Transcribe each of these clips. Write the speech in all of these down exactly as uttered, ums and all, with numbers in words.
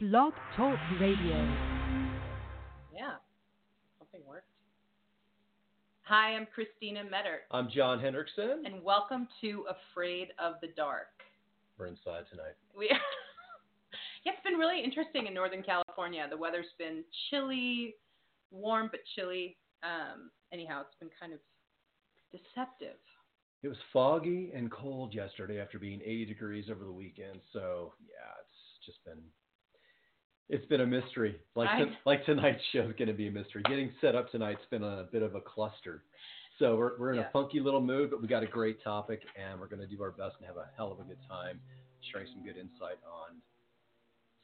Blog Talk Radio. Yeah, something worked. Hi, I'm Christina Medder. I'm John Hendrickson. And welcome to Afraid of the Dark. We're inside tonight. We are. Yeah, it's been really interesting in Northern California. The weather's been chilly, warm but chilly. Um, anyhow, it's been kind of deceptive. It was foggy and cold yesterday after being eighty degrees over the weekend. So, yeah, it's just been... It's been a mystery. Like I, like tonight's show is going to be a mystery. Getting set up tonight's been a bit of a cluster. So we're we're in yeah. a funky little mood, but we got a great topic, and we're going to do our best and have a hell of a good time sharing some good insight on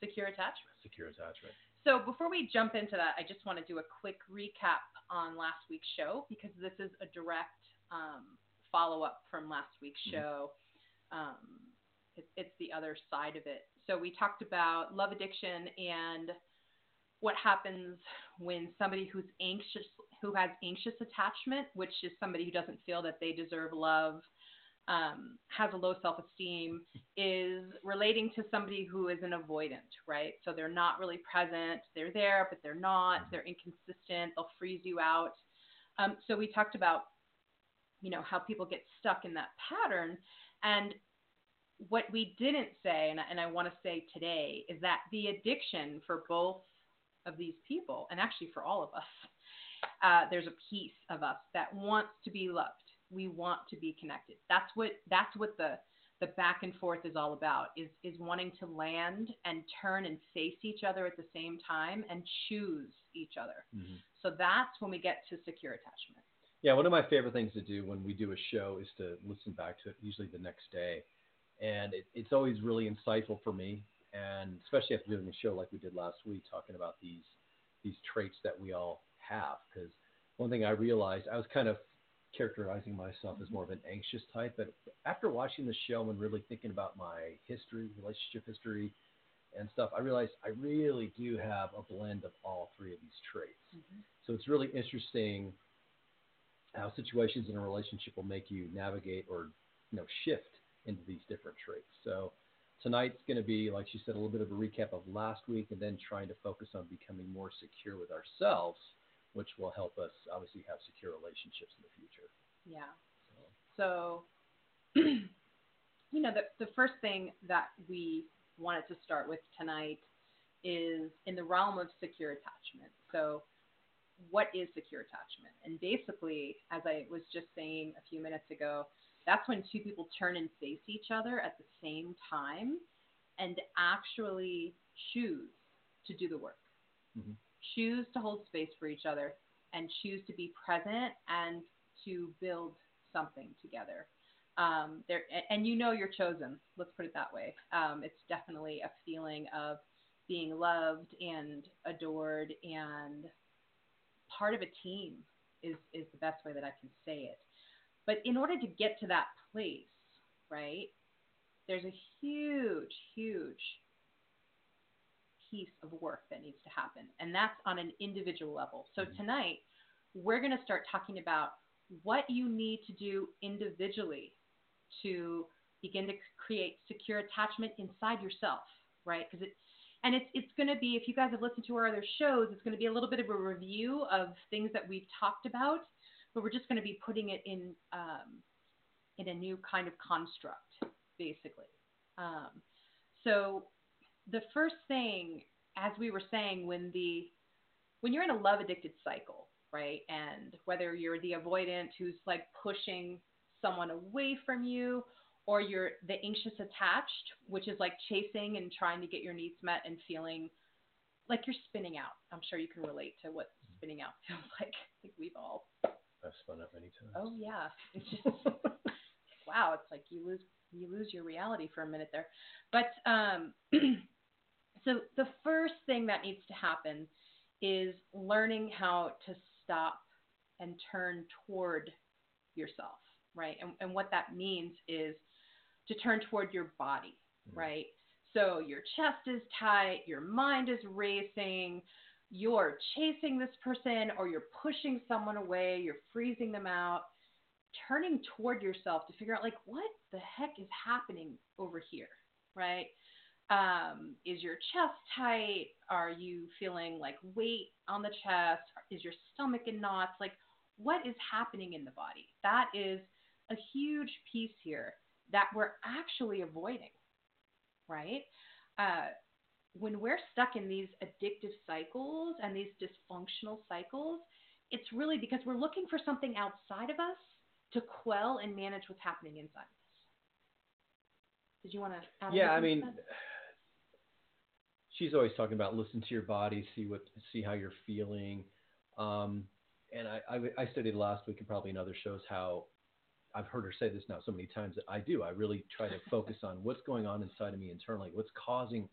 secure attachment. Secure attachment. So before we jump into that, I just want to do a quick recap on last week's show because this is a direct um, follow-up from last week's show. Mm-hmm. Um, it, it's the other side of it. So we talked about love addiction and what happens when somebody who's anxious, who has anxious attachment, which is somebody who doesn't feel that they deserve love, um, has a low self-esteem, is relating to somebody who is an avoidant, right? So they're not really present. They're there, but they're not. They're inconsistent. They'll freeze you out. Um, so we talked about, you know, how people get stuck in that pattern. And what we didn't say, and I, and I want to say today, is that the addiction for both of these people, and actually for all of us, uh, there's a piece of us that wants to be loved. We want to be connected. That's what that's what the the back and forth is all about, is is wanting to land and turn and face each other at the same time and choose each other. Mm-hmm. So that's when we get to secure attachment. Yeah, one of my favorite things to do when we do a show is to listen back to it, usually the next day. And it, it's always really insightful for me, and especially after doing a show like we did last week, talking about these these traits that we all have. Because one thing I realized, I was kind of characterizing myself as more of an anxious type, but after watching the show and really thinking about my history, relationship history, and stuff, I realized I really do have a blend of all three of these traits. Mm-hmm. So it's really interesting how situations in a relationship will make you navigate or you know shift into these different traits. So tonight's going to be, like she said, a little bit of a recap of last week and then trying to focus on becoming more secure with ourselves, which will help us obviously have secure relationships in the future. Yeah. So, so you know, the, the first thing that we wanted to start with tonight is in the realm of secure attachment. So what is secure attachment? And basically, as I was just saying a few minutes ago, that's when two people turn and face each other at the same time and actually choose to do the work, mm-hmm. choose to hold space for each other, and choose to be present and to build something together. Um, there, and you know you're chosen. Let's put it that way. Um, it's definitely a feeling of being loved and adored, and part of a team is, is the best way that I can say it. But in order to get to that place, right, there's a huge, huge piece of work that needs to happen. And that's on an individual level. So mm-hmm. tonight, we're going to start talking about what you need to do individually to begin to create secure attachment inside yourself, right? Because it's, and it's, it's going to be, if you guys have listened to our other shows, it's going to be a little bit of a review of things that we've talked about. But we're just going to be putting it in um, in a new kind of construct, basically. Um, so the first thing, as we were saying, when the when you're in a love-addicted cycle, right, and whether you're the avoidant who's, like, pushing someone away from you, or you're the anxious attached, which is, like, chasing and trying to get your needs met and feeling like you're spinning out. I'm sure you can relate to what spinning out feels like. I think we've all... I've spun up many times. Oh yeah, it's just wow. It's like you lose you lose your reality for a minute there. But um, so the first thing that needs to happen is learning how to stop and turn toward yourself, right? And and what that means is to turn toward your body, mm-hmm. right? So your chest is tight, your mind is racing. You're chasing this person, or you're pushing someone away, you're freezing them out, turning toward yourself to figure out, like, what the heck is happening over here, right? Um, is your chest tight? Are you feeling like weight on the chest? Is your stomach in knots? Like, what is happening in the body? That is a huge piece here that we're actually avoiding, right? Uh, when we're stuck in these addictive cycles and these dysfunctional cycles, it's really because we're looking for something outside of us to quell and manage what's happening inside of us. Did you want to add yeah, I mean, that? She's always talking about listen to your body, see what, see how you're feeling. Um, and I, I, I studied last week and probably in other shows how I've heard her say this now so many times that I do. I really try to focus on what's going on inside of me internally, what's causing,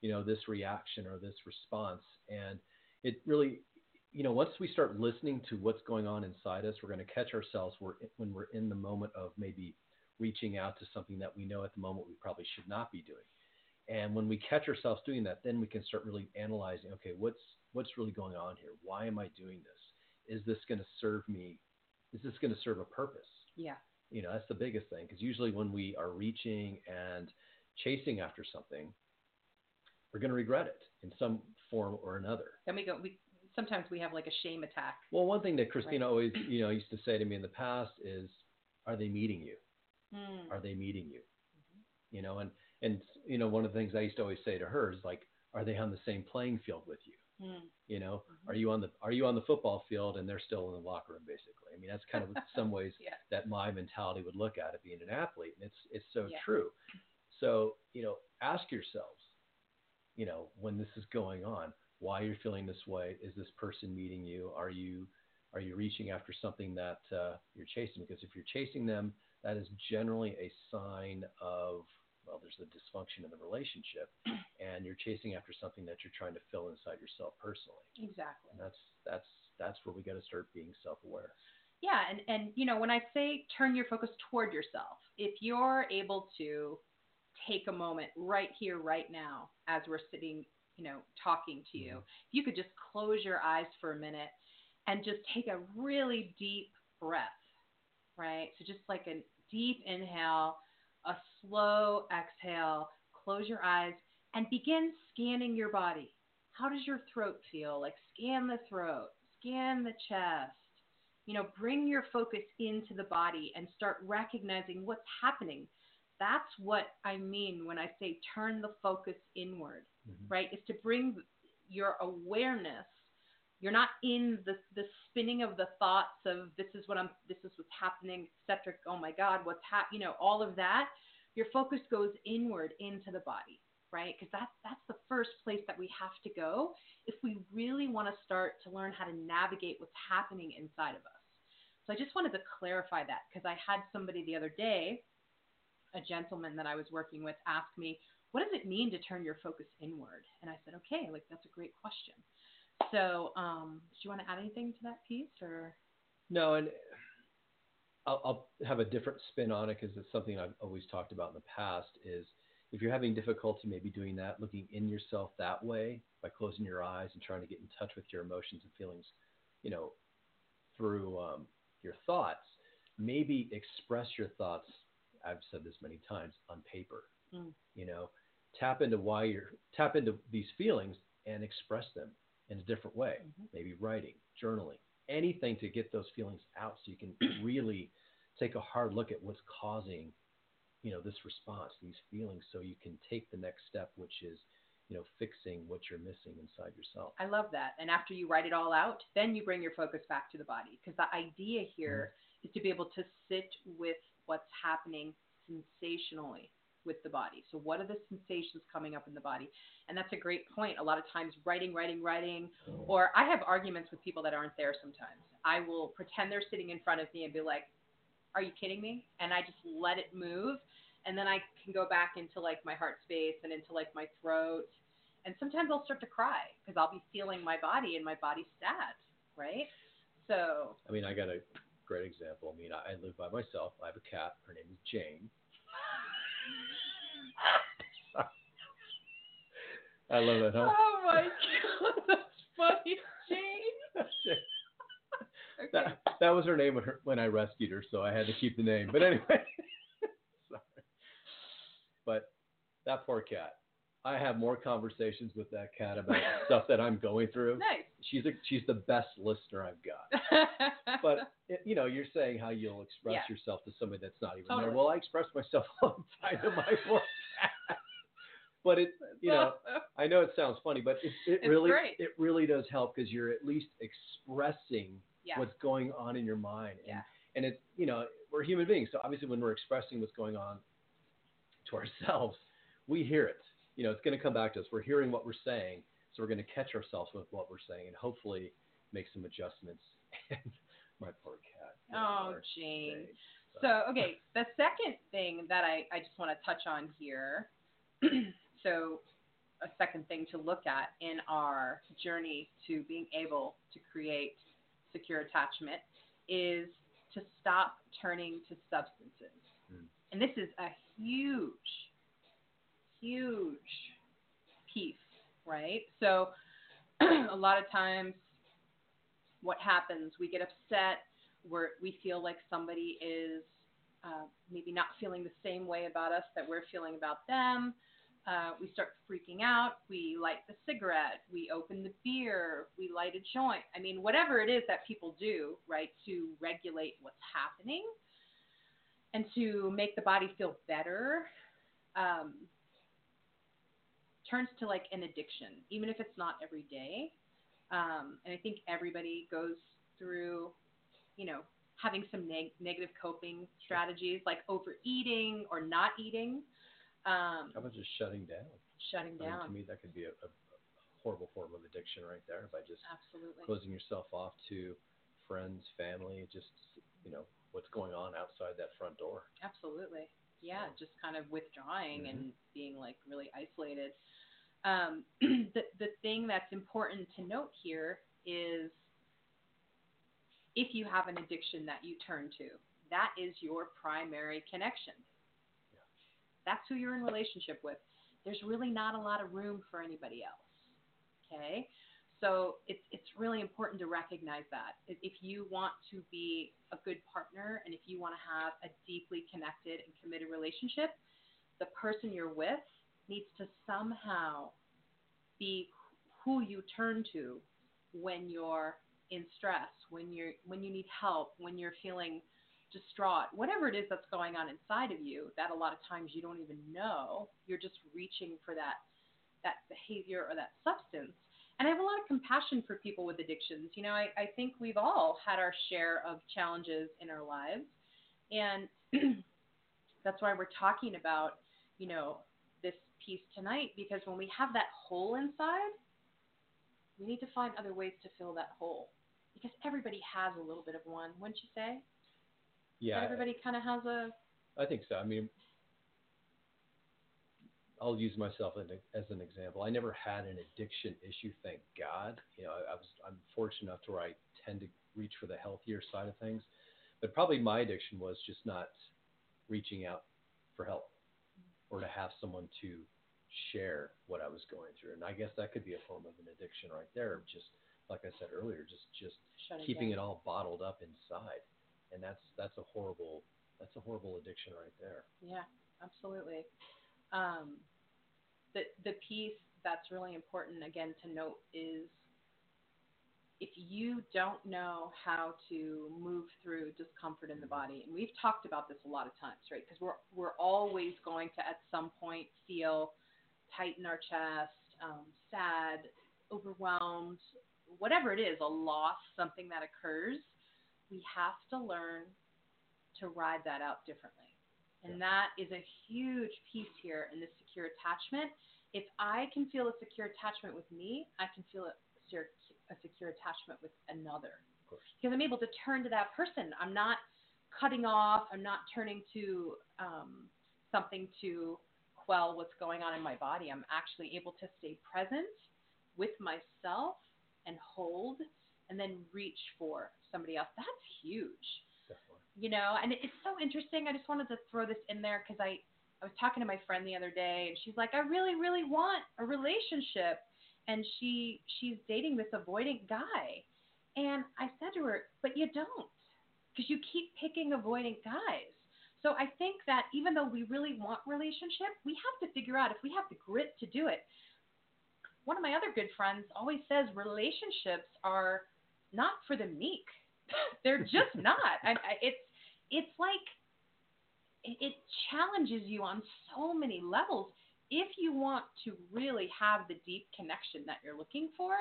you know, this reaction or this response. And it really, you know, once we start listening to what's going on inside us, we're going to catch ourselves we're, when we're in the moment of maybe reaching out to something that we know at the moment we probably should not be doing. And when we catch ourselves doing that, then we can start really analyzing, okay, what's what's really going on here? Why am I doing this? Is this going to serve me? Is this going to serve a purpose? Yeah. You know, that's the biggest thing, because usually when we are reaching and chasing after something, we're going to regret it in some form or another. Then we go, we, sometimes we have like a shame attack. Well, one thing that Christina right. always, you know, used to say to me in the past is, are they meeting you? Mm. Are they meeting you? Mm-hmm. You know, and, and, you know, one of the things I used to always say to her is like, are they on the same playing field with you? Mm. You know, mm-hmm. are you on the, are you on the football field and they're still in the locker room, basically? I mean, that's kind of some ways yeah. that my mentality would look at it being an athlete. And it's, it's so yeah. true. So, you know, ask yourselves, you know, when this is going on, why you're feeling this way. Is this person meeting you? Are you, are you reaching after something that uh, you're chasing? Because if you're chasing them, that is generally a sign of, well, there's a dysfunction in the relationship, and you're chasing after something that you're trying to fill inside yourself personally. Exactly. And that's, that's, that's where we got to start being self-aware. Yeah. And, and, you know, when I say turn your focus toward yourself, if you're able to take a moment right here, right now, as we're sitting, you know, talking to you, if you could just close your eyes for a minute and just take a really deep breath, right? So just like a deep inhale, a slow exhale, close your eyes and begin scanning your body. How does your throat feel? Like, scan the throat, scan the chest, you know, bring your focus into the body and start recognizing what's happening. That's what I mean when I say turn the focus inward, mm-hmm. right? Is to bring your awareness. You're not in the, the spinning of the thoughts of this is what I'm, this is what's happening, et cetera. Oh my God, what's happening, you know, all of that. Your focus goes inward into the body, right? Because that's, that's the first place that we have to go if we really want to start to learn how to navigate what's happening inside of us. So I just wanted to clarify that, because I had somebody the other day, a gentleman that I was working with, asked me, what does it mean to turn your focus inward? And I said, okay, like, that's a great question. So um, do you want to add anything to that piece, or? No, and I'll, I'll have a different spin on it, because it's something I've always talked about in the past is, if you're having difficulty maybe doing that, looking in yourself that way by closing your eyes and trying to get in touch with your emotions and feelings, you know, through um, your thoughts, maybe express your thoughts. I've said this many times, on paper, mm. you know, tap into why you're tap into these feelings and express them in a different way. Mm-hmm. Maybe writing, journaling, anything to get those feelings out, so you can really take a hard look at what's causing, you know, this response, these feelings, so you can take the next step, which is, you know, fixing what you're missing inside yourself. I love that. And after you write it all out, then you bring your focus back to the body, because the idea here mm-hmm. is to be able to sit with what's happening sensationally with the body. So what are the sensations coming up in the body? And that's a great point. A lot of times writing, writing, writing, or I have arguments with people that aren't there sometimes. I will pretend they're sitting in front of me and be like, are you kidding me? And I just let it move. And then I can go back into like my heart space and into like my throat. And sometimes I'll start to cry, because I'll be feeling my body and my body's sad. Right. So, I mean, I got to, great example. I mean, I, I live by myself. I have a cat. Her name is Jane. I love that, huh? Oh, my God. That's funny. Jane. Okay. That, that was her name when, her, when I rescued her, so I had to keep the name. But anyway, sorry. But that poor cat. I have more conversations with that cat about stuff that I'm going through. Nice. She's a, she's the best listener I've got. But, it, you know, you're saying how you'll express yeah. yourself to somebody that's not even totally. There. Well, I express myself all the time to my poor cat. But it, you know, I know it sounds funny, but it, it it's really, great. It really does help because you're at least expressing yeah. what's going on in your mind. And, yeah. and it's, you know, we're human beings. So obviously when we're expressing what's going on to ourselves, we hear it. You know, it's going to come back to us. We're hearing what we're saying. So we're going to catch ourselves with what we're saying and hopefully make some adjustments. And my poor cat. Oh, Jane. So. so, okay. The second thing that I, I just want to touch on here. So a second thing to look at in our journey to being able to create secure attachment is to stop turning to substances. Mm. And this is a huge, huge piece, right? So a lot of times what happens, we get upset, we're, we feel like somebody is uh, maybe not feeling the same way about us that we're feeling about them. Uh, we start freaking out. We light the cigarette. We open the beer. We light a joint. I mean, whatever it is that people do, right, to regulate what's happening and to make the body feel better, um, turns to like an addiction, even if it's not every day. Um, and I think everybody goes through, you know, having some neg- negative coping strategies like overeating or not eating. Um, How about just shutting down? Shutting down. I mean, to me, that could be a, a horrible form of addiction right there by just Absolutely. Closing yourself off to friends, family, just, you know, what's going on outside that front door. Absolutely. Yeah, so. Just kind of withdrawing mm-hmm. and being, like, really isolated. Um, the, the thing that's important to note here is if you have an addiction that you turn to, that is your primary connection. That's who you're in relationship with. There's really not a lot of room for anybody else, okay? So it's it's really important to recognize that. If you want to be a good partner and if you want to have a deeply connected and committed relationship, the person you're with needs to somehow be who you turn to when you're in stress, when you're when you need help, when you're feeling distraught, whatever it is that's going on inside of you that a lot of times you don't even know, you're just reaching for that that behavior or that substance. And I have a lot of compassion for people with addictions. You know, I, I think we've all had our share of challenges in our lives. And that's why we're talking about, you know, this piece tonight, because when we have that hole inside, we need to find other ways to fill that hole. Because everybody has a little bit of one, wouldn't you say? Yeah, everybody kind of has a. I think so. I mean, I'll use myself as an example. I never had an addiction issue, thank God. You know, I, I was I'm fortunate enough to where I tend to reach for the healthier side of things, but probably my addiction was just not reaching out for help or to have someone to share what I was going through. And I guess that could be a form of an addiction right there. Just like I said earlier, just just Shutting keeping down. It all bottled up inside. And that's that's a horrible that's a horrible addiction right there. Yeah, absolutely. Um, the the piece that's really important again to note is if you don't know how to move through discomfort in the body, and we've talked about this a lot of times, right? Because we're we're always going to at some point feel tight in our chest, um, sad, overwhelmed, whatever it is, a loss, something that occurs. We have to learn to ride that out differently. And yeah. that is a huge piece here in the secure attachment. If I can feel a secure attachment with me, I can feel a secure, a secure attachment with another. Of course. Because I'm able to turn to that person. I'm not cutting off. I'm not turning to um, something to quell what's going on in my body. I'm actually able to stay present with myself and hold and then reach for somebody else. That's huge. Definitely. You know, and it's so interesting. I just wanted to throw this in there because I, I was talking to my friend the other day and she's like, I really, really want a relationship. And she she's dating this avoidant guy. And I said to her, but you don't, because you keep picking avoidant guys. So I think that even though we really want relationship, we have to figure out if we have the grit to do it. One of my other good friends always says relationships are not for the meek. They're just not. I, I, it's it's like it, it challenges you on so many levels. If you want to really have the deep connection that you're looking for,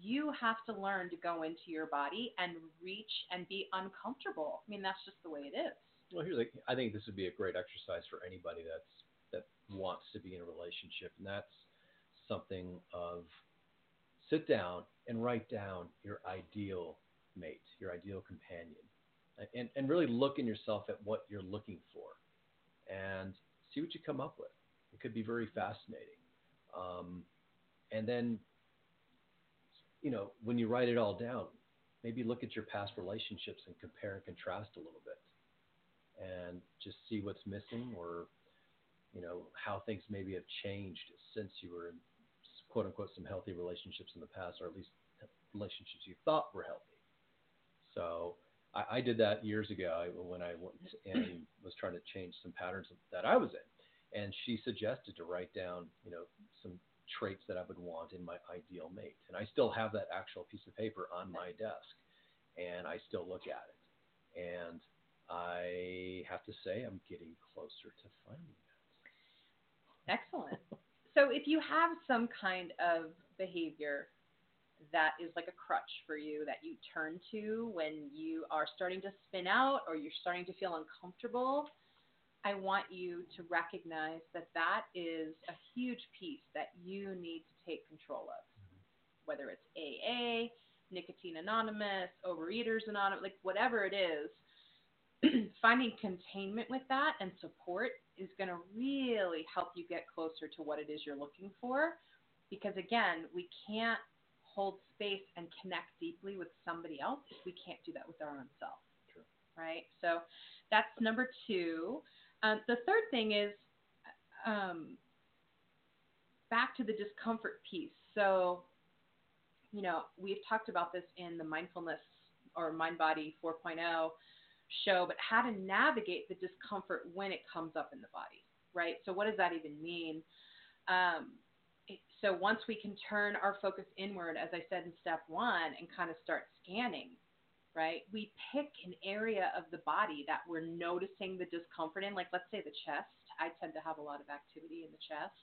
you have to learn to go into your body and reach and be uncomfortable. I mean, that's just the way it is. Well, here's like, I think this would be a great exercise for anybody that's that wants to be in a relationship, and that's something of sit down and write down your ideal mate, your ideal companion, and, and really look in yourself at what you're looking for and see what you come up with. It could be very fascinating. Um, and then, you know, when you write it all down, maybe look at your past relationships and compare and contrast a little bit. And just see what's missing or, you know, how things maybe have changed since you were in, quote, unquote, some healthy relationships in the past, or at least relationships you thought were healthy. So I, I did that years ago when I went and was trying to change some patterns that I was in. And she suggested to write down, you know, some traits that I would want in my ideal mate. And I still have that actual piece of paper on my desk, and I still look at it. And I have to say I'm getting closer to finding that. Excellent. So if you have some kind of behavior that is like a crutch for you that you turn to when you are starting to spin out or you're starting to feel uncomfortable, I want you to recognize that that is a huge piece that you need to take control of, mm-hmm. whether it's A A, Nicotine Anonymous, Overeaters Anonymous, like whatever it is. Finding containment with that and support is going to really help you get closer to what it is you're looking for. Because again, we can't hold space and connect deeply with somebody else if we can't do that with our own self. True. Right? So that's number two. Um, the third thing is um, back to the discomfort piece. So, you know, we've talked about this in the mindfulness or Mind Body four point oh show, but how to navigate the discomfort when it comes up in the body, right? So what does that even mean? Um, so once we can turn our focus inward, as I said in step one, and kind of start scanning, right? We pick an area of the body that we're noticing the discomfort in, like let's say the chest. I tend to have a lot of activity in the chest,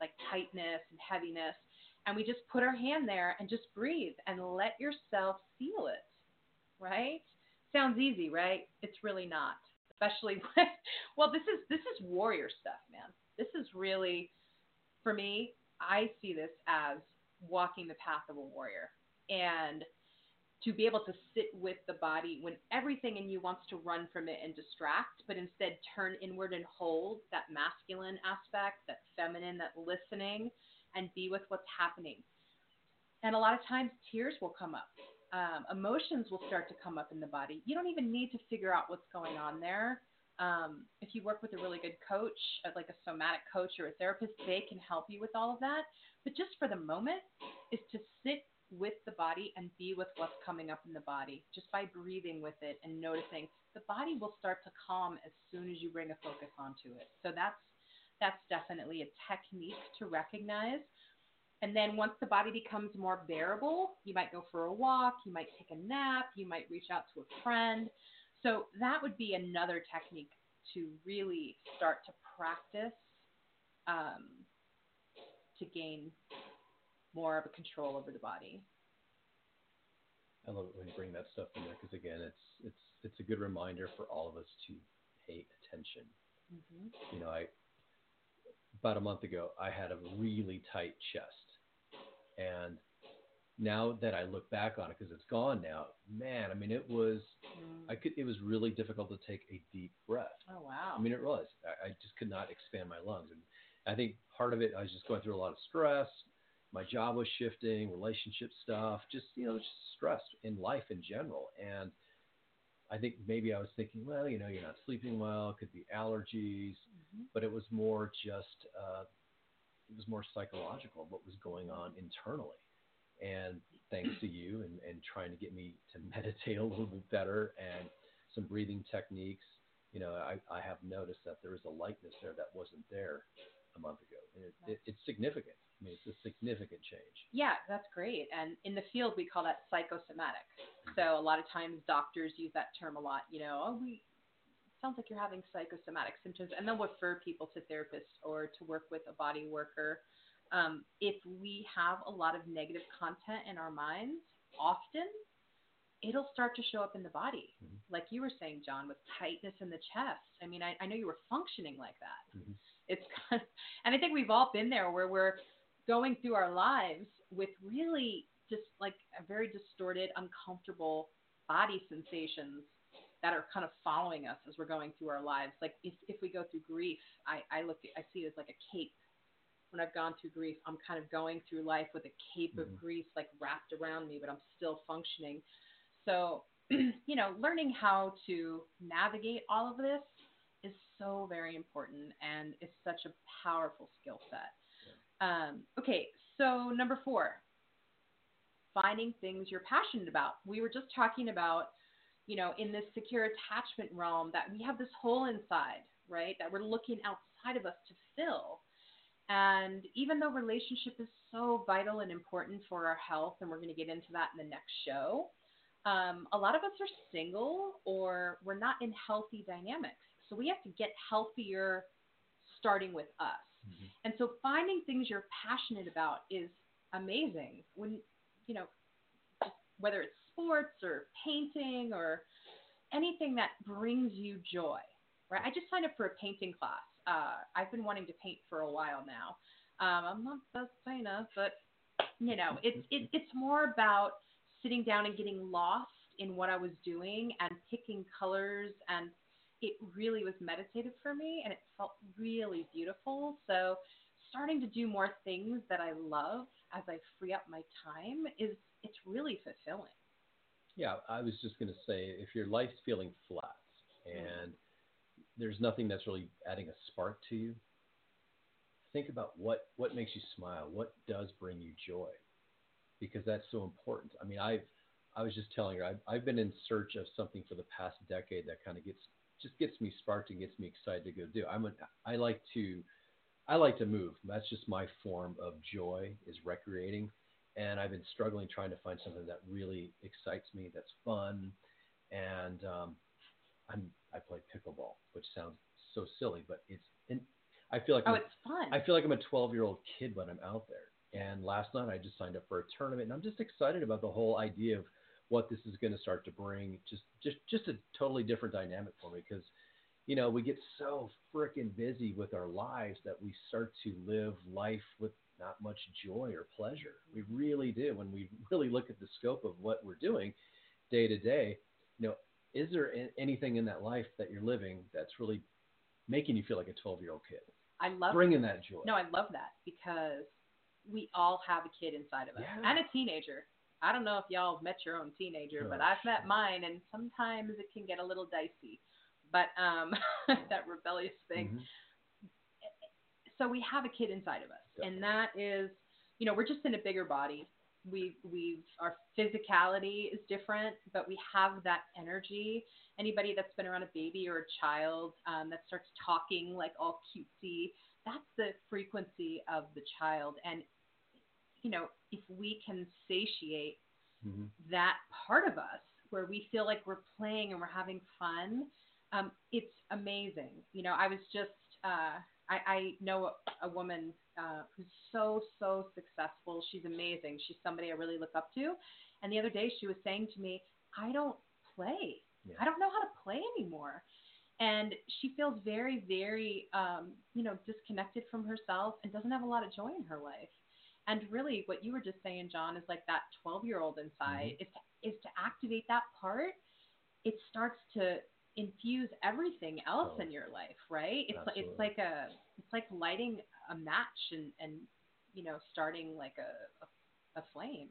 like tightness and heaviness. And we just put our hand there and just breathe and let yourself feel it, right? Sounds easy, right? It's really not, especially when, well, this is, this is warrior stuff, man. This is really, for me, I see this as walking the path of a warrior, and to be able to sit with the body when everything in you wants to run from it and distract, but instead turn inward and hold that masculine aspect, that feminine, that listening, and be with what's happening. And a lot of times tears will come up. Um, emotions will start to come up in the body. You don't even need to figure out what's going on there. Um, if you work with a really good coach, like a somatic coach or a therapist, they can help you with all of that. But just for the moment is to sit with the body and be with what's coming up in the body. Just by breathing with it and noticing, the body will start to calm as soon as you bring a focus onto it. So that's, that's definitely a technique to recognize. And then once the body becomes more bearable, you might go for a walk, you might take a nap, you might reach out to a friend. So that would be another technique to really start to practice um, to gain more of a control over the body. I love it when you bring that stuff in there because, again, it's it's it's a good reminder for all of us to pay attention. Mm-hmm. You know, I about a month ago, I had a really tight chest. And now that I look back on it, because it's gone now, man, I mean, it was, mm. I could, it was really difficult to take a deep breath. Oh, wow. I mean, it was, I, I just could not expand my lungs. And I think part of it, I was just going through a lot of stress. My job was shifting, relationship stuff, just, you know, just stress in life in general. And I think maybe I was thinking, well, you know, you're not sleeping well, it could be allergies, mm-hmm. but it was more just, uh, it was more psychological, what was going on internally. And thanks to you and, and trying to get me to meditate a little bit better and some breathing techniques, you know, I, I have noticed that there is a likeness there that wasn't there a month ago. And it, it, it's significant. I mean, it's a significant change. Yeah, that's great. And in the field, we call that psychosomatic. So a lot of times doctors use that term a lot. You know, oh, we sounds like you're having psychosomatic symptoms. And they'll refer people to therapists or to work with a body worker. Um, if we have a lot of negative content in our minds often, it'll start to show up in the body. Mm-hmm. Like you were saying, John, with tightness in the chest. I mean, I, I know you were functioning like that. Mm-hmm. It's kind of, and I think we've all been there where we're going through our lives with really just like a very distorted, uncomfortable body sensations that are kind of following us as we're going through our lives. Like if, if we go through grief, I, I look, at, I see it as like a cape. When I've gone through grief, I'm kind of going through life with a cape mm-hmm. of grief, like wrapped around me, but I'm still functioning. So, you know, learning how to navigate all of this is so very important and it's such a powerful skill set. Yeah. Um, okay, so number four, finding things you're passionate about. We were just talking about, you know, in this secure attachment realm that we have this hole inside, right, that we're looking outside of us to fill. And even though relationship is so vital and important for our health, and we're going to get into that in the next show, Um, a lot of us are single or we're not in healthy dynamics. So we have to get healthier starting with us. Mm-hmm. And so finding things you're passionate about is amazing. When, you know, whether it's sports or painting or anything that brings you joy, right? I just signed up for a painting class. Uh, I've been wanting to paint for a while now. Um, I'm not the best painter, but you know, it's, it, it's more about sitting down and getting lost in what I was doing and picking colors. And it really was meditative for me and it felt really beautiful. So starting to do more things that I love as I free up my time is, it's really fulfilling. Yeah. I was just going to say, if your life's feeling flat and there's nothing that's really adding a spark to you, think about what, what makes you smile, what does bring you joy. Because that's so important. I mean, I've, I was just telling her, I've, I've been in search of something for the past decade that kind of gets, just gets me sparked and gets me excited to go do. I'm a, I like to, I like to move. That's just my form of joy is recreating. And I've been struggling trying to find something that really excites me, that's fun. And um, I'm, I play pickleball, which sounds so silly, but it's, and I feel like, oh, I'm, it's fun. I feel like I'm a twelve year old kid when I'm out there. And last night I just signed up for a tournament, and I'm just excited about the whole idea of what this is going to start to bring. Just, just, just a totally different dynamic for me because, you know, we get so frickin' busy with our lives that we start to live life with not much joy or pleasure. We really do. When we really look at the scope of what we're doing day to day, you know, is there anything in that life that you're living that's really making you feel like a twelve year old kid? I love bringing that, that joy. No, I love that because we all have a kid inside of us yeah. and a teenager. I don't know if y'all have met your own teenager, Gosh. but I've met mine, and sometimes it can get a little dicey, but um, that rebellious thing. Mm-hmm. So we have a kid inside of us Definitely. and that is, you know, we're just in a bigger body. We, we've, our physicality is different, but we have that energy. Anybody that's been around a baby or a child um, that starts talking like all cutesy, that's the frequency of the child. And you know, if we can satiate mm-hmm. that part of us where we feel like we're playing and we're having fun, um, it's amazing. You know, I was just, uh, I, I know a, a woman uh, who's so, so successful. She's amazing. She's somebody I really look up to. And the other day she was saying to me, I don't play. Yeah. I don't know how to play anymore. And she feels very, very, um, you know, disconnected from herself and doesn't have a lot of joy in her life. And really what you were just saying, John, is like that twelve year old inside mm-hmm. is, to, is to activate that part. It starts to infuse everything else oh. in your life, right? It's like, it's like a, it's like lighting a match and, and, you know, starting like a, a, a flame.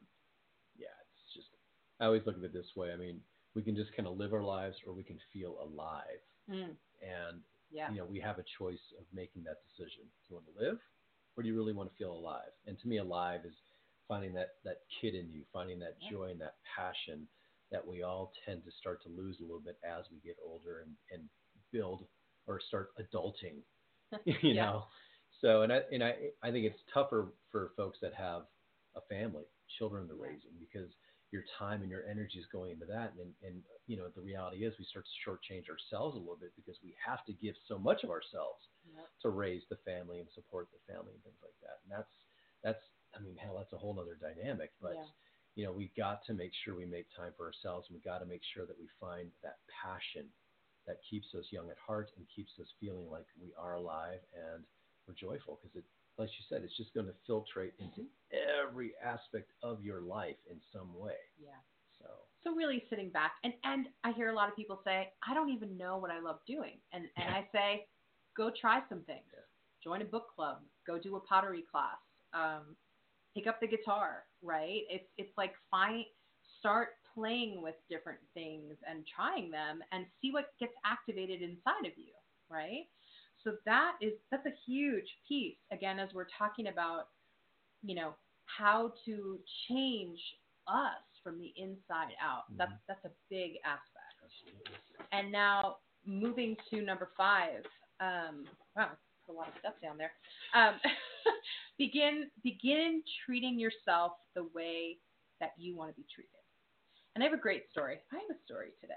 Yeah. It's just, I always look at it this way. I mean, we can just kind of live our lives or we can feel alive. Mm. And, yeah. you know, we have a choice of making that decision. Do you want to live or do you really want to feel alive? And to me, alive is finding that, that kid in you, finding that yeah. joy and that passion that we all tend to start to lose a little bit as we get older and, and build or start adulting, you yeah. know? So, and I, and I, I think it's tougher for folks that have a family, children they're raising, because your time and your energy is going into that. And, and, you know, the reality is we start to shortchange ourselves a little bit because we have to give so much of ourselves yep. to raise the family and support the family and things like that. And that's, that's, I mean, hell, that's a whole other dynamic, but yeah. you know, we got to make sure we make time for ourselves, and we got to make sure that we find that passion that keeps us young at heart and keeps us feeling like we are alive and we're joyful. Because it, like you said, it's just going to filtrate into mm-hmm. every aspect of your life in some way. Yeah. So. So really sitting back, and, and I hear a lot of people say, I don't even know what I love doing. And, and I say, go try some things, yeah. join a book club, go do a pottery class, um, pick up the guitar, right? It's it's like find, start playing with different things and trying them and see what gets activated inside of you, right? So that is, that's a huge piece. Again, as we're talking about, you know, how to change us from the inside out. Mm-hmm. That's, that's a big aspect. Absolutely. And now moving to number five. Um, wow, a lot of stuff down there. Um, begin, begin treating yourself the way that you want to be treated. And I have a great story. I have a story today.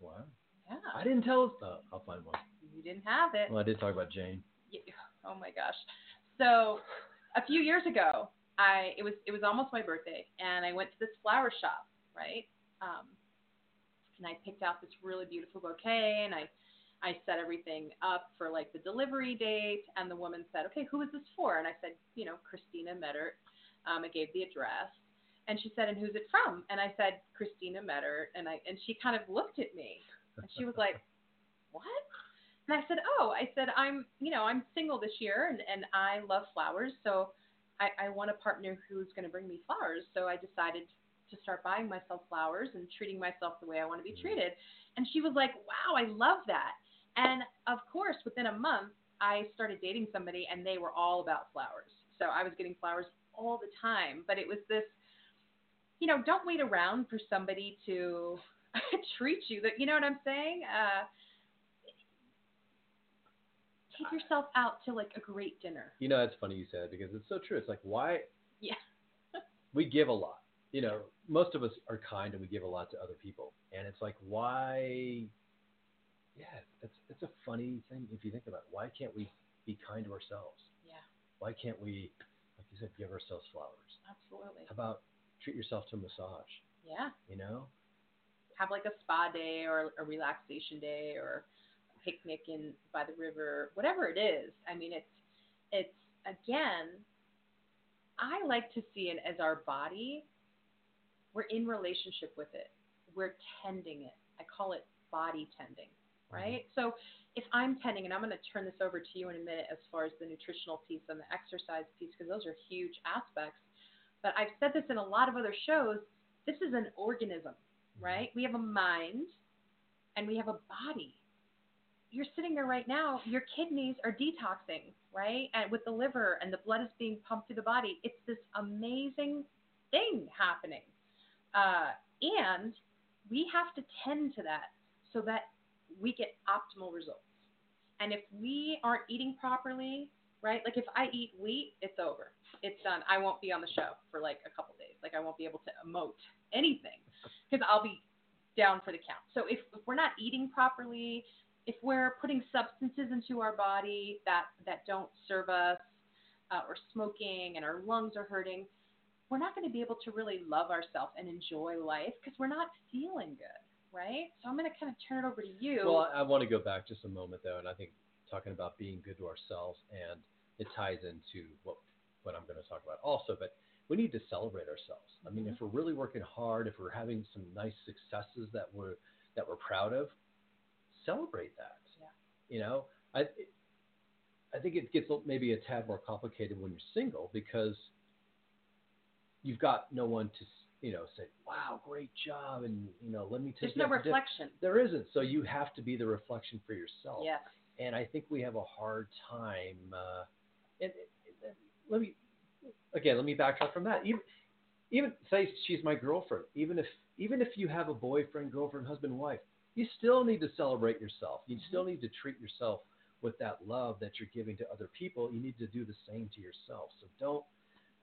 Wow. Yeah. I didn't tell us that. I'll find one. You didn't have it. Well, I did talk about Jane. Yeah. Oh my gosh. So a few years ago, I, it was, it was almost my birthday, and I went to this flower shop, right? Um, and I picked out this really beautiful bouquet, and I, I set everything up for like the delivery date, and the woman said, okay, who is this for? And I said, you know, Christina Medder. Um, I gave the address, and she said, and who's it from? And I said, Christina Medder. And I, and she kind of looked at me, and she was like, what? And I said, oh, I said, I'm, you know, I'm single this year, and, and I love flowers. So I, I want a partner who's going to bring me flowers. So I decided to start buying myself flowers and treating myself the way I want to be treated. And she was like, wow, I love that. And of course, within a month, I started dating somebody, and they were all about flowers. So I was getting flowers all the time, but it was this, you know, don't wait around for somebody to treat you that, you know what I'm saying? Uh, Take yourself out to like a great dinner. You know, that's funny you said, because it's so true. It's like, why? Yeah. We give a lot. You know, most of us are kind, and we give a lot to other people. And it's like, why? Yeah, that's that's a funny thing if you think about it. Why can't we be kind to ourselves? Yeah. Why can't we, like you said, give ourselves flowers? Absolutely. How about treat yourself to a massage? Yeah. You know? Have like a spa day or a relaxation day or picnic in by the river, whatever it is. I mean, it's, it's again, I like to see it as our body. We're in relationship with it. We're tending it. I call it body tending, right? Mm-hmm. So if I'm tending, and I'm going to turn this over to you in a minute as far as the nutritional piece and the exercise piece, because those are huge aspects. But I've said this in a lot of other shows. This is an organism, mm-hmm. right? We have a mind and we have a body. You're sitting there right now, your kidneys are detoxing, right? And with the liver, and the blood is being pumped through the body. It's this amazing thing happening. Uh, and we have to tend to that so that we get optimal results. And if we aren't eating properly, right? Like if I eat wheat, it's over. It's done. I won't be on the show for like a couple days. Like I won't be able to emote anything because I'll be down for the count. So if, if we're not eating properly, if we're putting substances into our body that, that don't serve us, uh, or smoking, and our lungs are hurting, we're not going to be able to really love ourselves and enjoy life because we're not feeling good, right? So I'm going to kind of turn it over to you. Well, I, I want to go back just a moment, though, and I think talking about being good to ourselves, and it ties into what, what I'm going to talk about also, but we need to celebrate ourselves. Mm-hmm. I mean, if we're really working hard, if we're having some nice successes that we're, that we're proud of, celebrate that. Yeah. You know, I I think it gets maybe a tad more complicated when you're single, because you've got no one to, you know, say, wow, great job, and, you know, let me take you. There's no reflection. There isn't. So you have to be the reflection for yourself. Yes. And I think we have a hard time. Uh, and, and let me, again, let me backtrack from that. Even, even say she's my girlfriend. Even if, even if you have a boyfriend, girlfriend, husband, wife, you still need to celebrate yourself. You mm-hmm. still need to treat yourself with that love that you're giving to other people. You need to do the same to yourself. So don't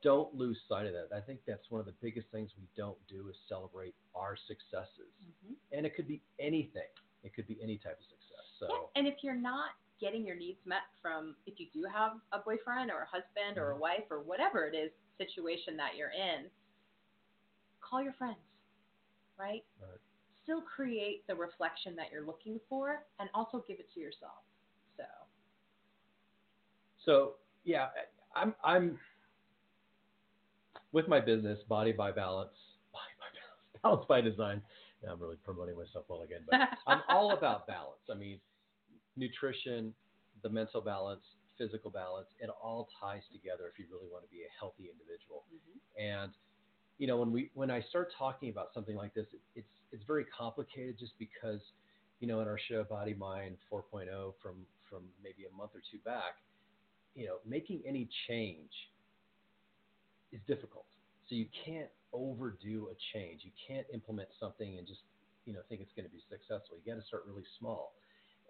don't lose sight of that. I think that's one of the biggest things we don't do is celebrate our successes. Mm-hmm. And it could be anything. It could be any type of success. So yeah. And if you're not getting your needs met from, if you do have a boyfriend or a husband or a wife or whatever it is situation that you're in, call your friends, right? Right. Still create the reflection that you're looking for and also give it to yourself. So, so yeah, I'm, I'm with my business, Body by Balance, Body by Balance, Balance by Design. Yeah, I'm really promoting myself well again, but I'm all about balance. I mean, nutrition, the mental balance, physical balance, it all ties together if you really want to be a healthy individual. Mm-hmm. And, you know, when we, when I start talking about something like this, it, it's, it's very complicated just because, you know, in our show Body Mind four point oh from, from maybe a month or two back, you know, making any change is difficult. So you can't overdo a change. You can't implement something and just, you know, think it's going to be successful. You got to start really small.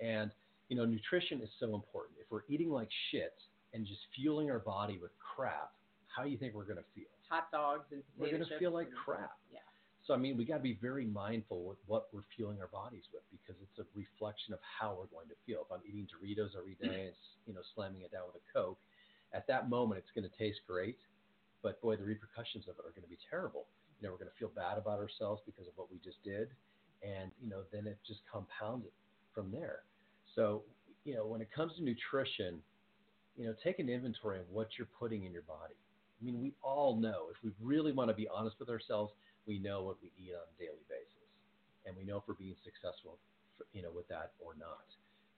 And, you know, nutrition is so important. If we're eating like shit and just fueling our body with crap, how do you think we're going to feel? Hot dogs and we're going to feel like crap. Yeah. So, I mean, we got to be very mindful with what we're fueling our bodies with because it's a reflection of how we're going to feel. If I'm eating Doritos every day and, you know, slamming it down with a Coke, at that moment it's going to taste great, but, boy, the repercussions of it are going to be terrible. You know, we're going to feel bad about ourselves because of what we just did, and, you know, then it just compounded from there. So, you know, when it comes to nutrition, you know, take an inventory of what you're putting in your body. I mean, we all know, if we really want to be honest with ourselves, we know what we eat on a daily basis. And we know if we're being successful, for, you know, with that or not.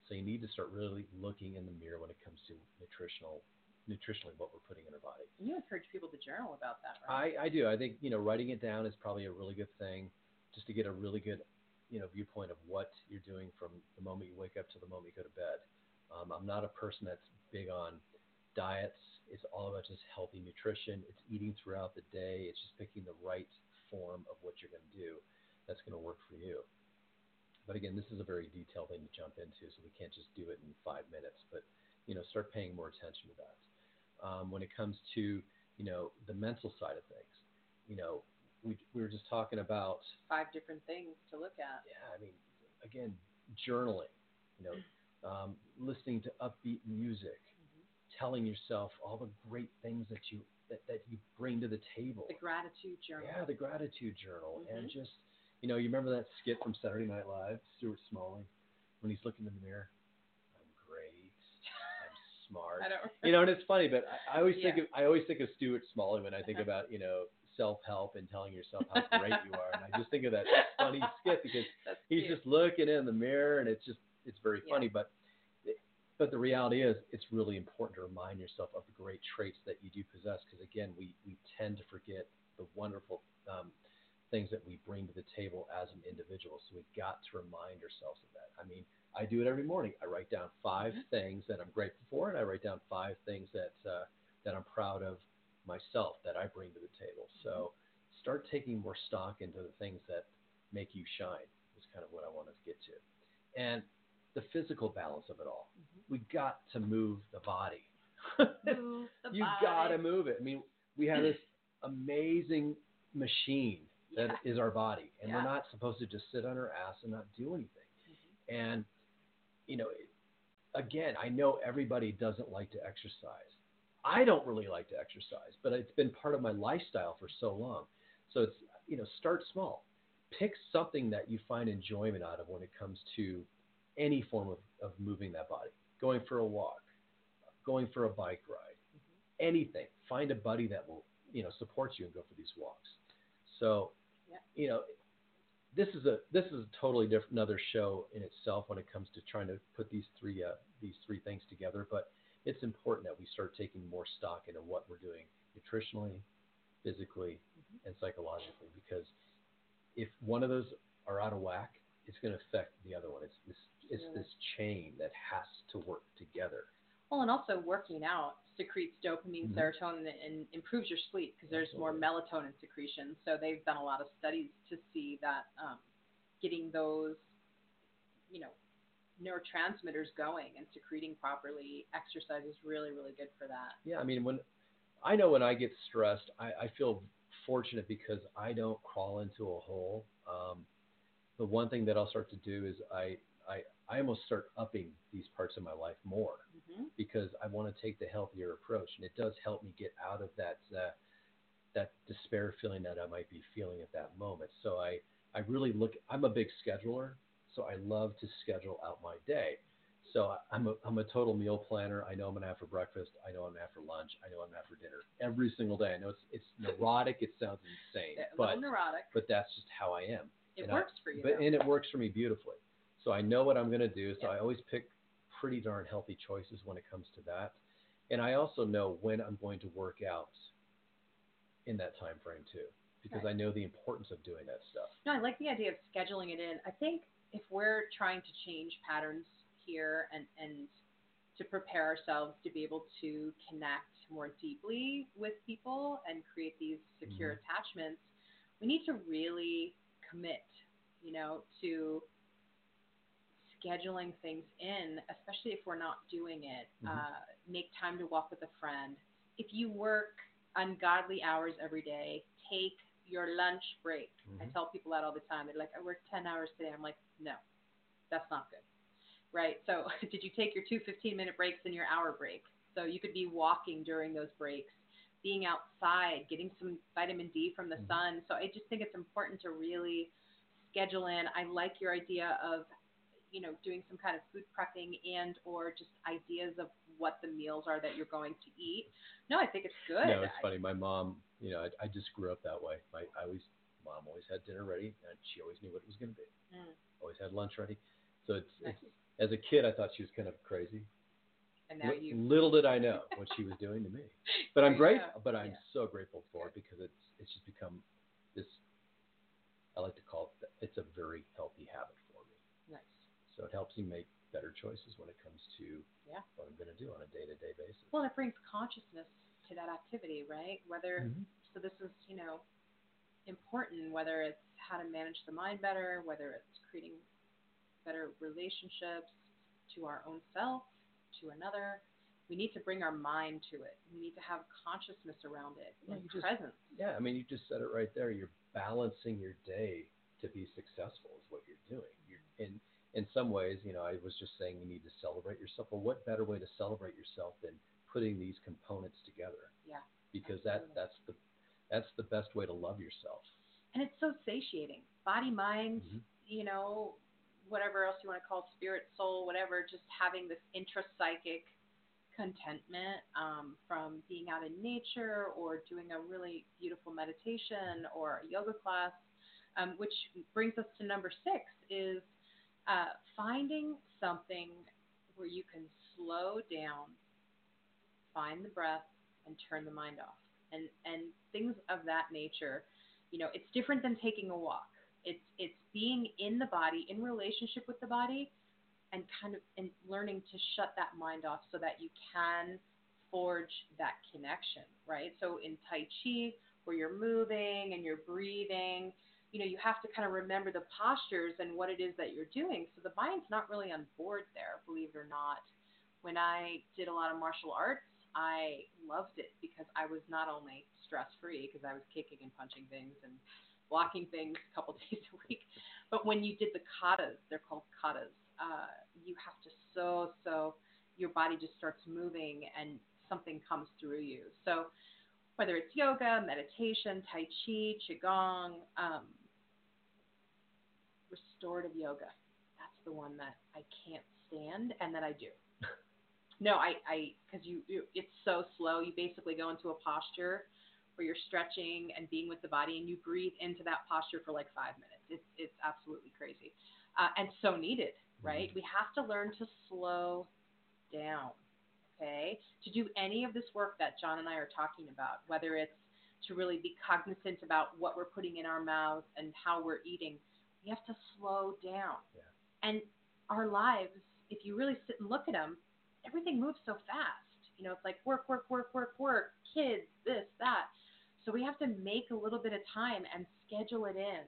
So you need to start really looking in the mirror when it comes to nutritional, nutritionally what we're putting in our body. You encourage people to journal about that, right? I, I do. I think, you know, writing it down is probably a really good thing just to get a really good you know, viewpoint of what you're doing from the moment you wake up to the moment you go to bed. Um, I'm not a person that's big on diets. It's all about just healthy nutrition. It's eating throughout the day. It's just picking the right form of what you're going to do that's going to work for you. But again, this is a very detailed thing to jump into, so we can't just do it in five minutes. But, you know, start paying more attention to that. Um, when it comes to, you know, the mental side of things, you know, We, we were just talking about five different things to look at. Yeah, I mean, again, journaling, you know, um, listening to upbeat music, mm-hmm. telling yourself all the great things that you that, that you bring to the table. The gratitude journal. Yeah, the gratitude journal, mm-hmm. and just, you know, you remember that skit from Saturday Night Live, Stuart Smalley, when he's looking in the mirror. I'm great. I'm smart. I don't you know, and it's funny, but I, I always yeah. think of, I always think of Stuart Smalley when I think uh-huh. about, you know, self-help and telling yourself how great you are. And I just think of that funny skit because That's he's cute. Just looking in the mirror and it's just, it's very yeah. funny, but, but the reality is it's really important to remind yourself of the great traits that you do possess. Cause again, we, we tend to forget the wonderful um, things that we bring to the table as an individual. So we've got to remind ourselves of that. I mean, I do it every morning. I write down five mm-hmm. things that I'm grateful for. And I write down five things that, uh, that I'm proud of myself that I bring to the table. So start taking more stock into the things that make you shine is kind of what I wanted to get to. And the physical balance of it all. Mm-hmm. We got to move the body. Move the you body. got to move it. I mean, we have this amazing machine that yeah. is our body, and yeah. we're not supposed to just sit on our ass and not do anything. Mm-hmm. And, you know, again, I know everybody doesn't like to exercise. I don't really like to exercise, but it's been part of my lifestyle for so long. So it's, you know, start small. Pick something that you find enjoyment out of when it comes to any form of, of moving that body. Going for a walk, going for a bike ride, mm-hmm. anything. Find a buddy that will, you know, support you and go for these walks. So, yeah. you know, this is a this is a totally different another show in itself when it comes to trying to put these three uh, these three things together, but it's important that we start taking more stock into what we're doing nutritionally, physically, mm-hmm. and psychologically, because if one of those are out of whack, it's going to affect the other one. It's this, it's yeah. this chain that has to work together. Well, and also working out secretes dopamine, mm-hmm. serotonin, and improves your sleep because there's Absolutely. more melatonin secretion. So they've done a lot of studies to see that um, getting those you know, neurotransmitters going and secreting properly. Exercise is really, really good for that. Yeah, I mean, when I know when I get stressed, I, I feel fortunate because I don't crawl into a hole. Um, the one thing that I'll start to do is I, I, I almost start upping these parts of my life more mm-hmm. because I want to take the healthier approach, and it does help me get out of that uh, that despair feeling that I might be feeling at that moment. So I, I really look. I'm a big scheduler, so I love to schedule out my day. So I'm a, I'm a total meal planner. I know I'm going to have for breakfast. I know I'm going to have for lunch. I know I'm going to have for dinner every single day. I know it's it's neurotic. It sounds insane, a but neurotic. But that's just how I am. It and works I, for you, but though. And it works for me beautifully. So I know what I'm going to do. So yeah. I always pick pretty darn healthy choices when it comes to that. And I also know when I'm going to work out in that time frame too, because right. I know the importance of doing that stuff. No, I like the idea of scheduling it in. I think if we're trying to change patterns here and, and to prepare ourselves to be able to connect more deeply with people and create these secure mm-hmm. attachments, we need to really commit, you know, to scheduling things in, especially if we're not doing it. Mm-hmm. Uh, make time to walk with a friend. If you work ungodly hours every day, take your lunch break. Mm-hmm. I tell people that all the time. They're like, I work ten hours today. I'm like, no, that's not good. Right? So did you take your two fifteen-minute breaks and your hour break? So you could be walking during those breaks, being outside, getting some vitamin D from the mm-hmm. sun. So I just think it's important to really schedule in. I like your idea of, you know, doing some kind of food prepping and or just ideas of what the meals are that you're going to eat. No, I think it's good. No, it's I, funny. My mom, you know, I, I just grew up that way. My I always, mom always had dinner ready, and she always knew what it was going to be. Mm. Always had lunch ready. So it's, nice. it's as a kid, I thought she was kind of crazy. And now L- you. Little did I know what she was doing to me. But I'm grateful. Know. But I'm yeah. so grateful for it because it's it's just become this. I like to call it. It's a very healthy habit for me. Nice. So it helps you make better choices when it comes to yeah. what I'm going to do on a day-to-day basis. Well, it brings consciousness to that activity, right? Whether mm-hmm. so this is, you know, important, whether it's how to manage the mind better, whether it's creating better relationships to our own self, to another. We need to bring our mind to it. We need to have consciousness around it well, and presence. Just, yeah, I mean, you just said it right there. You're balancing your day to be successful is what you're doing. You're in. In some ways, you know, I was just saying you need to celebrate yourself. Well, what better way to celebrate yourself than putting these components together? Yeah. Because that, that's the that's the best way to love yourself. And it's so satiating. Body, mind, mm-hmm. you know, whatever else you want to call spirit, soul, whatever, just having this intrapsychic contentment um, from being out in nature or doing a really beautiful meditation or a yoga class, um, which brings us to number six is, Uh, finding something where you can slow down, find the breath, and turn the mind off, and and things of that nature. You know, it's different than taking a walk. It's it's being in the body, in relationship with the body, and kind of and learning to shut that mind off so that you can forge that connection, right? So in Tai Chi, where you're moving and you're breathing, you know, you have to kind of remember the postures and what it is that you're doing. So the mind's not really on board there, believe it or not. When I did a lot of martial arts, I loved it because I was not only stress-free because I was kicking and punching things and blocking things a couple days a week, but when you did the katas, they're called katas, uh, you have to so, so, your body just starts moving and something comes through you. So whether it's yoga, meditation, Tai Chi, Qigong, um, restorative yoga. That's the one that I can't stand and that I do. No, I, I, cause you, you, it's so slow. You basically go into a posture where you're stretching and being with the body and you breathe into that posture for like five minutes. It's, it's absolutely crazy. Uh, and so needed, right? Mm-hmm. We have to learn to slow down. Okay. To do any of this work that John and I are talking about, whether it's to really be cognizant about what we're putting in our mouths and how we're eating, we have to slow down. Yeah. And our lives, if you really sit and look at them, everything moves so fast. You know, it's like work, work, work, work, work, kids, this, that. So we have to make a little bit of time and schedule it in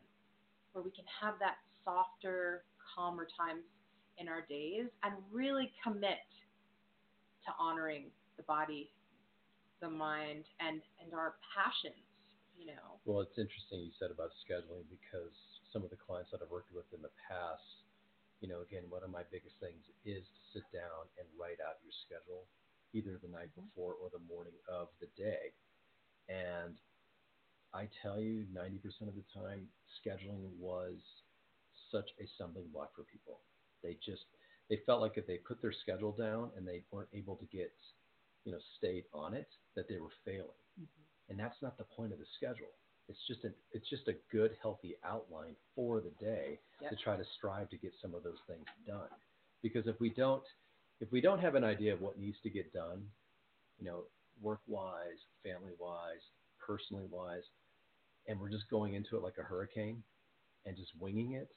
where we can have that softer, calmer time in our days and really commit to honoring the body, the mind, and, and our passions, you know. Well, it's interesting you said about scheduling, because some of the clients that I've worked with in the past, you know, again, one of my biggest things is to sit down and write out your schedule, either the night before or the morning of the day. And I tell you, ninety percent of the time, scheduling was such a stumbling block for people. They just, they felt like if they put their schedule down and they weren't able to get, you know, stayed on it, that they were failing. Mm-hmm. And that's not the point of the schedule. It's just a, it's just a good, healthy outline for the day, yep, to try to strive to get some of those things done. Because if we don't, if we don't have an idea of what needs to get done, you know, work-wise, family-wise, personally-wise, and we're just going into it like a hurricane and just winging it,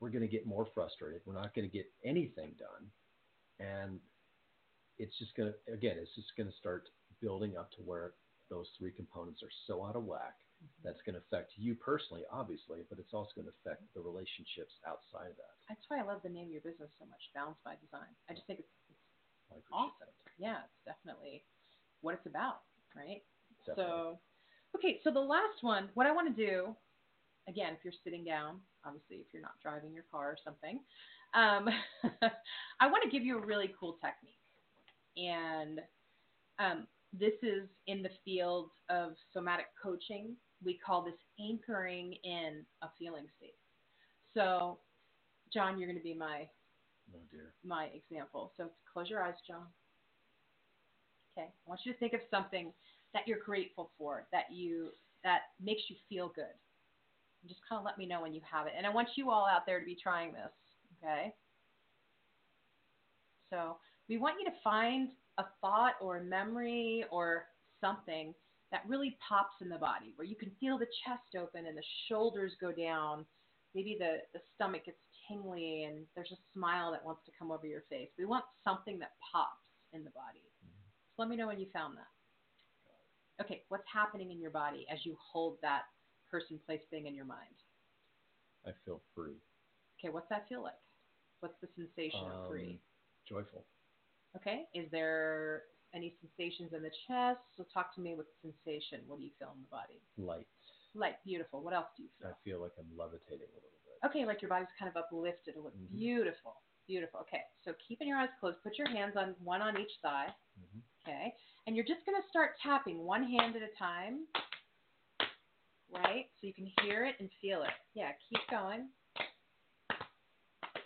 we're going to get more frustrated. We're not going to get anything done. And it's just going to, again, it's just going to start building up to where those three components are so out of whack. Mm-hmm. That's going to affect you personally, obviously, but it's also going to affect the relationships outside of that. That's why I love the name of your business so much, Balance by Design. I just think it's, it's awesome. That. Yeah, it's definitely what it's about, right? Definitely. So, okay, so the last one, what I want to do, again, if you're sitting down, obviously if you're not driving your car or something, um, I want to give you a really cool technique. And um, this is in the field of somatic coaching. We call this anchoring in a feeling state. So, John, you're going to be my, oh dear, my example. So close your eyes, John. Okay. I want you to think of something that you're grateful for, that you, that makes you feel good. And just kind of let me know when you have it. And I want you all out there to be trying this. Okay. So we want you to find a thought or a memory or something that really pops in the body, where you can feel the chest open and the shoulders go down. Maybe the, the stomach gets tingly and there's a smile that wants to come over your face. We want something that pops in the body. So let me know when you found that. Okay, what's happening in your body as you hold that person, place, thing in your mind? I feel free. Okay, what's that feel like? What's the sensation um, of free? Joyful. Okay. Is there any sensations in the chest? So talk to me with sensation. What do you feel in the body? Light. Light. Beautiful. What else do you feel? I feel like I'm levitating a little bit. Okay. Like your body's kind of uplifted. Mm-hmm. Beautiful. Beautiful. Okay. So keeping your eyes closed, put your hands on one on each thigh. Mm-hmm. Okay. And you're just going to start tapping one hand at a time. Right? So you can hear it and feel it. Yeah. Keep going.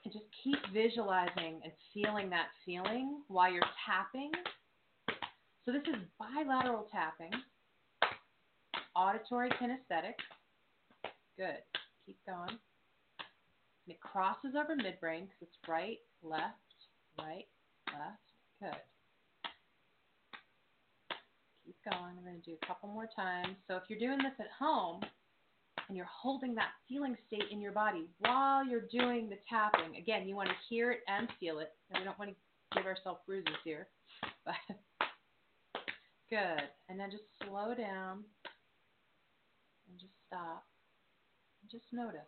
And just keep visualizing and feeling that feeling while you're tapping. So this is bilateral tapping, auditory kinesthetic. Good. Keep going. And it crosses over midbrain because it's right, left, right, left. Good. Keep going. I'm going to do a couple more times. So if you're doing this at home, and you're holding that feeling state in your body while you're doing the tapping. Again, you want to hear it and feel it. And we don't want to give ourselves bruises here. But good. And then just slow down and just stop. And just notice.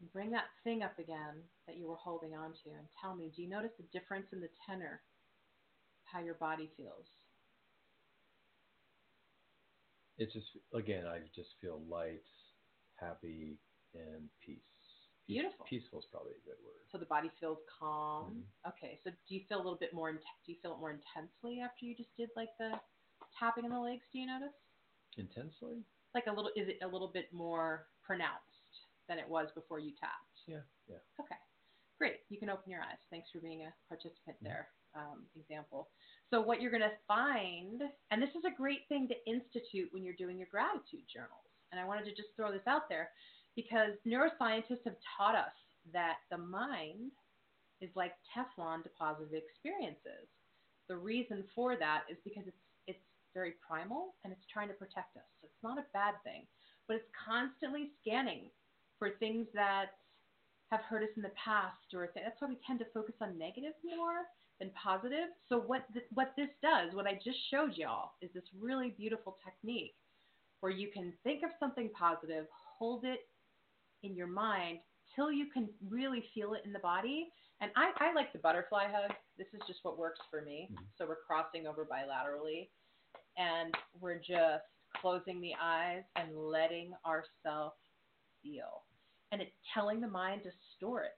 And bring that thing up again that you were holding on to and tell me, do you notice the difference in the tenor of how your body feels? It's just, again, I just feel light, happy, and peace. peace. Beautiful. Peaceful is probably a good word. So the body feels calm. Mm-hmm. Okay, so do you feel a little bit more, do you feel it more intensely after you just did like the tapping in the legs, do you notice? Intensely? Like a little, is it a little bit more pronounced than it was before you tapped? Yeah, yeah. Okay, great. You can open your eyes. Thanks for being a participant there. Mm-hmm. Um, example. So what you're going to find, and this is a great thing to institute when you're doing your gratitude journals. And I wanted to just throw this out there because neuroscientists have taught us that the mind is like Teflon to positive experiences. The reason for that is because it's, it's very primal and it's trying to protect us. So it's not a bad thing, but it's constantly scanning for things that have hurt us in the past. Or th- that's why we tend to focus on negative more and positive. So what th- what this does, what I just showed y'all, is this really beautiful technique where you can think of something positive, hold it in your mind until you can really feel it in the body. And I, I like the butterfly hug. This is just what works for me. Mm-hmm. So we're crossing over bilaterally, and we're just closing the eyes and letting ourselves feel. And it's telling the mind to store it.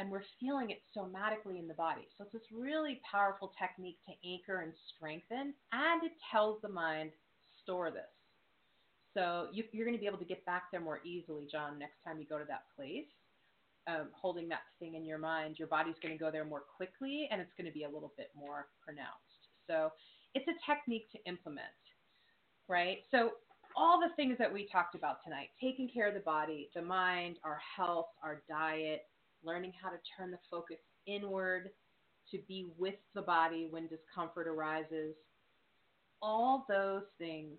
And we're feeling it somatically in the body. So it's this really powerful technique to anchor and strengthen. And it tells the mind, store this. So you, you're going to be able to get back there more easily, John, next time you go to that place. Um, holding that thing in your mind, your body's going to go there more quickly, and it's going to be a little bit more pronounced. So it's a technique to implement, right? So all the things that we talked about tonight, taking care of the body, the mind, our health, our diet, learning how to turn the focus inward to be with the body when discomfort arises, all those things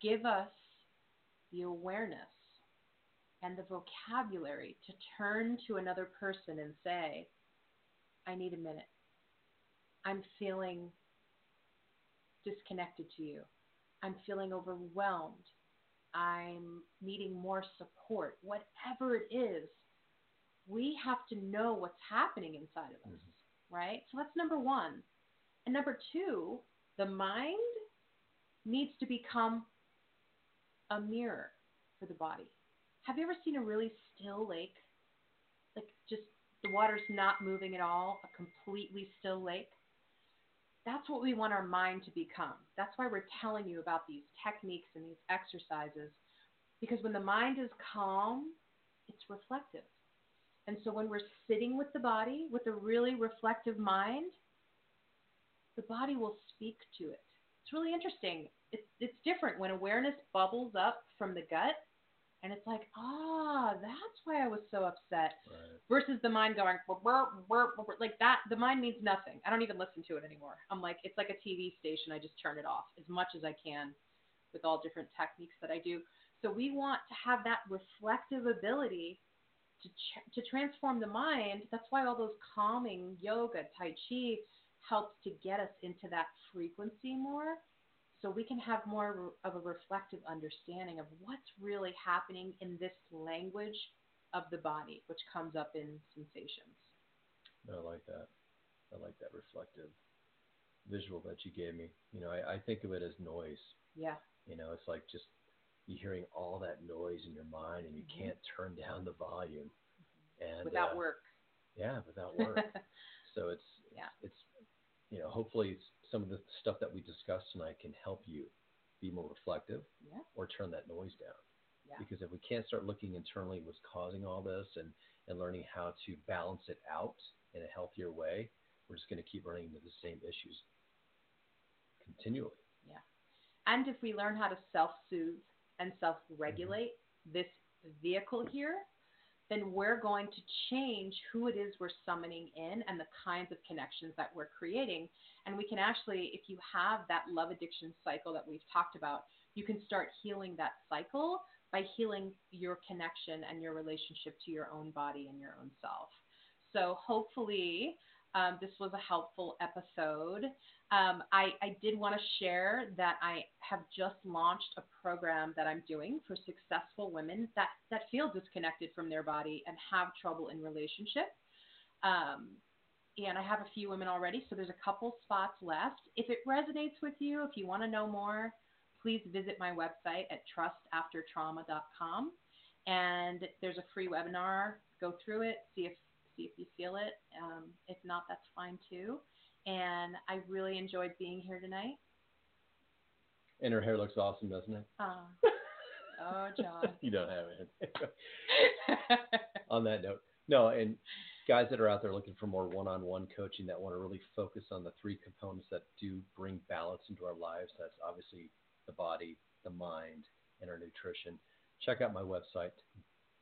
give us the awareness and the vocabulary to turn to another person and say, I need a minute. I'm feeling disconnected to you. I'm feeling overwhelmed. I'm needing more support. Whatever it is, we have to know what's happening inside of us, mm-hmm. right? So that's number one. And number two, the mind needs to become a mirror for the body. Have you ever seen a really still lake? Like just the water's not moving at all, a completely still lake? That's what we want our mind to become. That's why we're telling you about these techniques and these exercises, because when the mind is calm, it's reflective. And so when we're sitting with the body, with a really reflective mind, the body will speak to it. It's really interesting. It's, it's different when awareness bubbles up from the gut. And it's like, ah, oh, that's why I was so upset. Right. Versus the mind going, burr, burr, burr, burr. Like that, the mind means nothing. I don't even listen to it anymore. I'm like, it's like a T V station. I just turn it off as much as I can with all different techniques that I do. So we want to have that reflective ability to ch- to transform the mind. That's why all those calming yoga, Tai Chi helps to get us into that frequency more. So we can have more of a reflective understanding of what's really happening in this language of the body, which comes up in sensations. I like that. I like that reflective visual that you gave me. You know, I, I think of it as noise. Yeah. You know, it's like just you're hearing all that noise in your mind and you mm-hmm. can't turn down the volume. Mm-hmm. And without uh, work. Yeah, without work. So it's, yeah. it's, you know, hopefully it's, some of the stuff that we discussed tonight can help you be more reflective yeah. or turn that noise down. Yeah. Because if we can't start looking internally what's causing all this and, and learning how to balance it out in a healthier way, we're just going to keep running into the same issues continually. Yeah. And if we learn how to self-soothe and self-regulate mm-hmm. this vehicle here, then we're going to change who it is we're summoning in and the kinds of connections that we're creating. And we can actually, if you have that love addiction cycle that we've talked about, you can start healing that cycle by healing your connection and your relationship to your own body and your own self. So hopefully um, this was a helpful episode. Um, I, I did want to share that I have just launched a program that I'm doing for successful women that, that feel disconnected from their body and have trouble in relationship. Um, and I have a few women already, so there's a couple spots left. If it resonates with you, if you want to know more, please visit my website at trust after trauma dot com. And there's a free webinar. Go through it, see if, see if you feel it. Um, if not, that's fine too. And I really enjoyed being here tonight. And her hair looks awesome, doesn't it? Oh, oh John. You don't have it. On that note. No, and guys that are out there looking for more one-on-one coaching that want to really focus on the three components that do bring balance into our lives, that's obviously the body, the mind, and our nutrition, check out my website,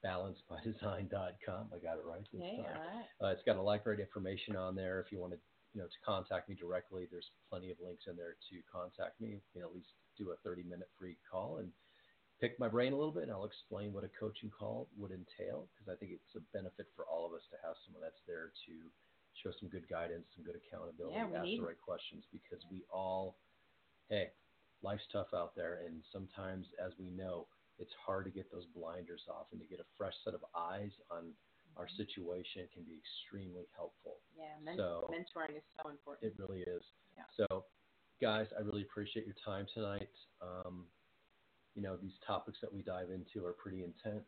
balance by design dot com. I got it right this yeah, time. Right. Uh, it's got a lot of great information on there if you want to You know, to contact me directly. There's plenty of links in there to contact me. You know, at least do a thirty minute free call and pick my brain a little bit, and I'll explain what a coaching call would entail, because I think it's a benefit for all of us to have someone that's there to show some good guidance, some good accountability, yeah, ask need. the right questions, because we all, hey, life's tough out there, and sometimes, as we know, it's hard to get those blinders off, and to get a fresh set of eyes on our situation can be extremely helpful. Yeah, men- so mentoring is so important. It really is. Yeah. So, guys, I really appreciate your time tonight. Um, you know, these topics that we dive into are pretty intense.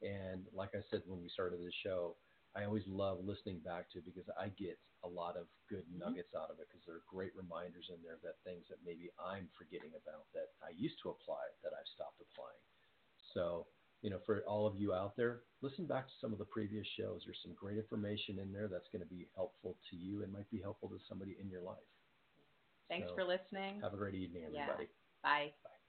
And like I said when we started this show, I always love listening back to it because I get a lot of good nuggets mm-hmm. out of it, because there are great reminders in there that things that maybe I'm forgetting about that I used to apply that I've stopped applying. So, you know, for all of you out there, listen back to some of the previous shows. There's some great information in there that's going to be helpful to you and might be helpful to somebody in your life. Thanks so, for listening. Have a great evening, everybody. Yeah. Bye. Bye.